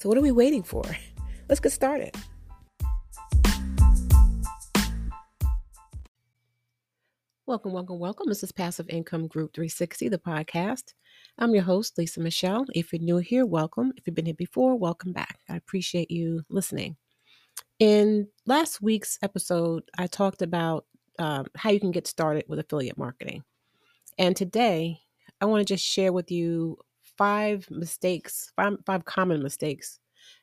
So what are we waiting for? Let's get started. Welcome, welcome, welcome. This is Passive Income Group 360, the podcast. I'm your host, Lisa Michelle. If you're new here, welcome. If you've been here before, welcome back. I appreciate you listening. In last week's episode, I talked about how you can get started with affiliate marketing. And today, I want to just share with you five common mistakes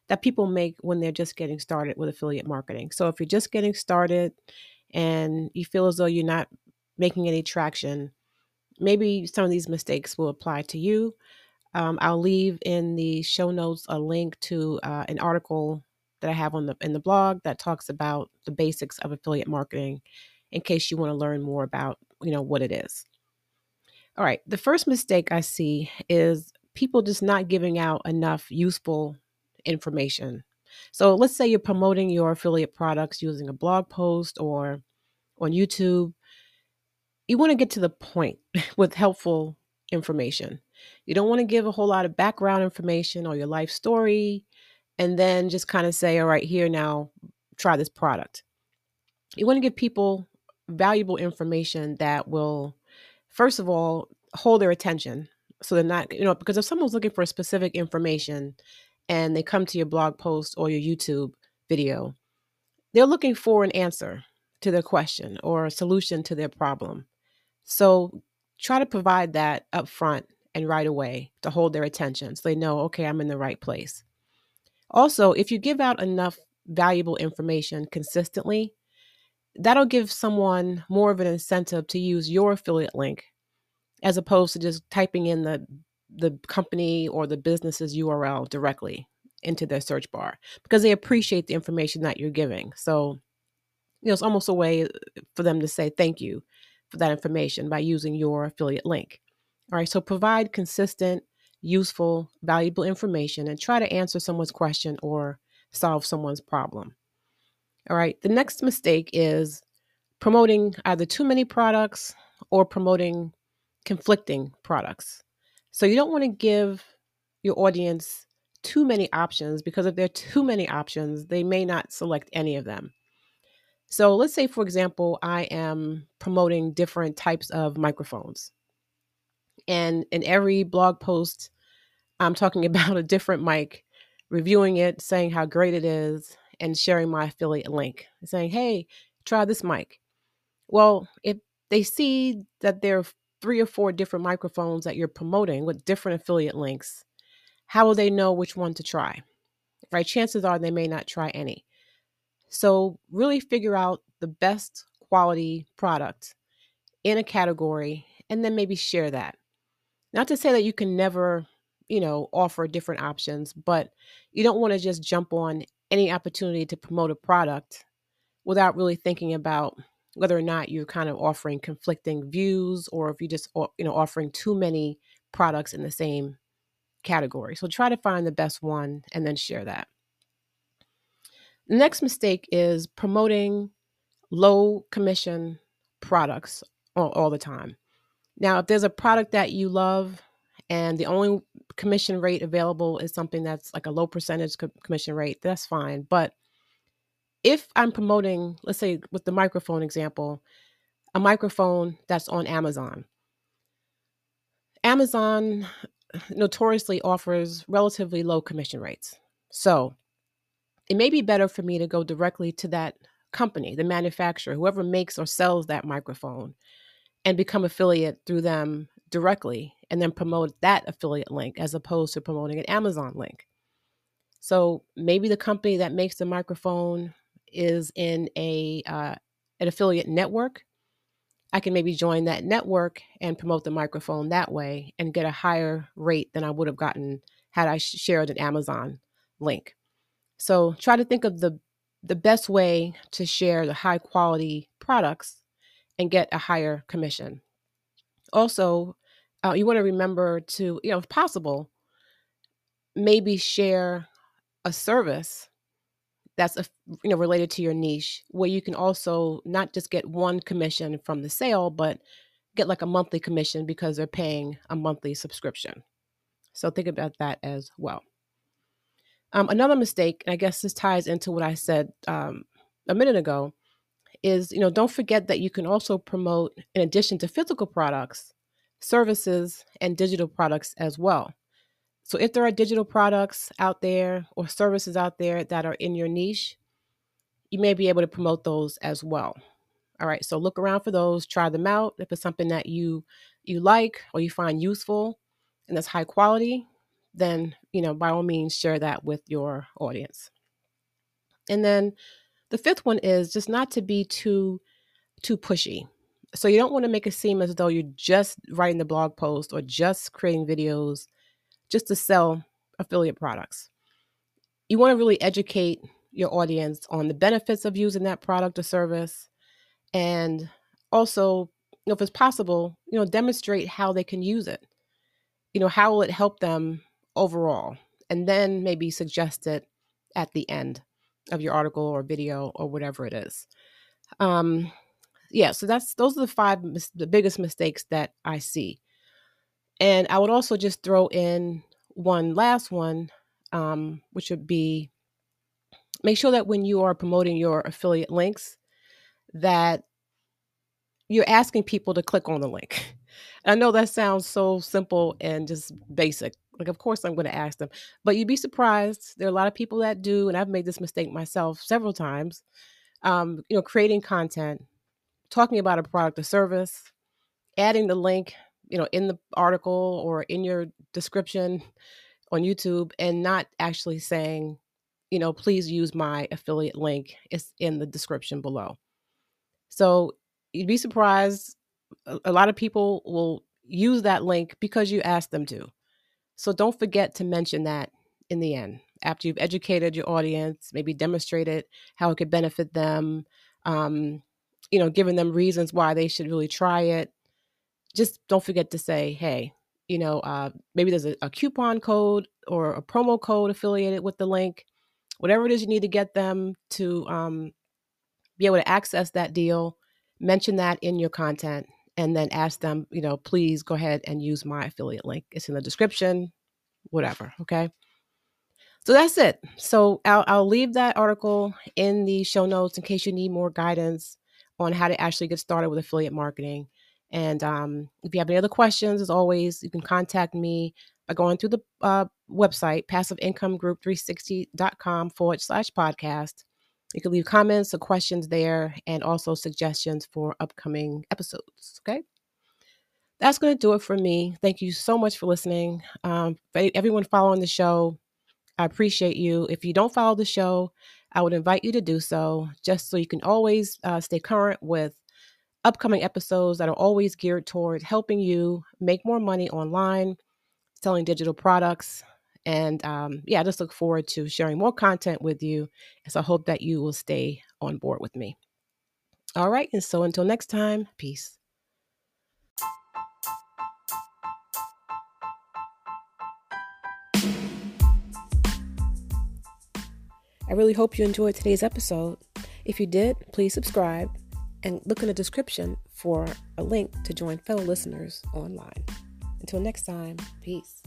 that people make when they're just getting started with affiliate marketing. So if you're just getting started and you feel as though you're not making any traction, maybe some of these mistakes will apply to you. I'll leave in the show notes a link to an article that I have in the blog that talks about the basics of affiliate marketing in case you want to learn more about, what it is. All right. The first mistake I see is people just not giving out enough useful information. So let's say you're promoting your affiliate products using a blog post or on YouTube. You want to get to the point with helpful information. You don't want to give a whole lot of background information or your life story and then just kind of say, all right, here now, try this product. You want to give people valuable information that will, first of all, hold their attention. So they're not, because if someone's looking for specific information and they come to your blog post or your YouTube video, they're looking for an answer to their question or a solution to their problem. So try to provide that up front and right away to hold their attention so they know, okay, I'm in the right place. Also, if you give out enough valuable information consistently, that'll give someone more of an incentive to use your affiliate link as opposed to just typing in the company or the business's URL directly into their search bar because they appreciate the information that you're giving. So, it's almost a way for them to say thank you for that information by using your affiliate link. All right, so provide consistent, useful, valuable information and try to answer someone's question or solve someone's problem. All right. The next mistake is promoting either too many products or promoting conflicting products. So you don't want to give your audience too many options because if there are too many options, they may not select any of them. So let's say, for example, I am promoting different types of microphones. And in every blog post, I'm talking about a different mic, reviewing it, saying how great it is, and sharing my affiliate link and saying, hey, try this mic. Well, if they see that there are 3 or 4 different microphones that you're promoting with different affiliate links, how will they know which one to try? Right? Chances are they may not try any. So really figure out the best quality product in a category and then maybe share that. Not to say that you can never, offer different options, but you don't want to just jump on any opportunity to promote a product without really thinking about whether or not you're kind of offering conflicting views or if you're just, offering too many products in the same category. So try to find the best one and then share that. The next mistake is promoting low commission products all the time. Now, if there's a product that you love, and the only commission rate available is something that's like a low percentage commission rate, that's fine. But if I'm promoting, let's say with the microphone example, a microphone that's on Amazon. Amazon notoriously offers relatively low commission rates. So it may be better for me to go directly to that company, the manufacturer, whoever makes or sells that microphone, and become affiliate through them directly and then promote that affiliate link as opposed to promoting an Amazon link. So maybe the company that makes the microphone is in an affiliate network. I can maybe join that network and promote the microphone that way and get a higher rate than I would have gotten had I shared an Amazon link. So try to think of the best way to share the high quality products and get a higher commission. Also, you want to remember to, if possible, maybe share a service that's related to your niche, where you can also not just get one commission from the sale, but get like a monthly commission because they're paying a monthly subscription. So think about that as well. Another mistake, and I guess this ties into what I said a minute ago, is don't forget that you can also promote, in addition to physical products, services and digital products as well. So if there are digital products out there or services out there that are in your niche, you may be able to promote those as well. All right, so look around for those, try them out. If it's something that you like or you find useful and that's high quality, then, by all means, share that with your audience. And then the fifth one is just not to be too pushy. So you don't want to make it seem as though you're just writing the blog post or just creating videos just to sell affiliate products. You want to really educate your audience on the benefits of using that product or service. And also, if it's possible, demonstrate how they can use it. How will it help them overall? And then maybe suggest it at the end of your article or video or whatever it is. So those are the biggest mistakes that I see. And I would also just throw in one last one, which would be make sure that when you are promoting your affiliate links, that you're asking people to click on the link. And I know that sounds so simple and just basic. Like, of course, I'm going to ask them, but you'd be surprised. There are a lot of people that do, and I've made this mistake myself several times, creating content, talking about a product or service, adding the link, in the article or in your description on YouTube, and not actually saying, please use my affiliate link. It's in the description below. So you'd be surprised. A lot of people will use that link because you asked them to. So don't forget to mention that in the end, after you've educated your audience, maybe demonstrated how it could benefit them, giving them reasons why they should really try it. Just don't forget to say, hey, maybe there's a coupon code or a promo code affiliated with the link, whatever it is you need to get them to be able to access that deal. Mention that in your content and then ask them, please go ahead and use my affiliate link. It's in the description, whatever. Okay. So that's it. So I'll leave that article in the show notes in case you need more guidance on how to actually get started with affiliate marketing. And if you have any other questions, as always, you can contact me by going through the website, passiveincomeGroup360.com/podcast. You can leave comments or questions there and also suggestions for upcoming episodes. Okay. That's going to do it for me. Thank you so much for listening. For everyone following the show, I appreciate you. If you don't follow the show, I would invite you to do so, just so you can always stay current with upcoming episodes that are always geared toward helping you make more money online, selling digital products. And I just look forward to sharing more content with you. And so I hope that you will stay on board with me. All right. And so until next time, peace. I really hope you enjoyed today's episode. If you did, please subscribe. And look in the description for a link to join fellow listeners online. Until next time, peace.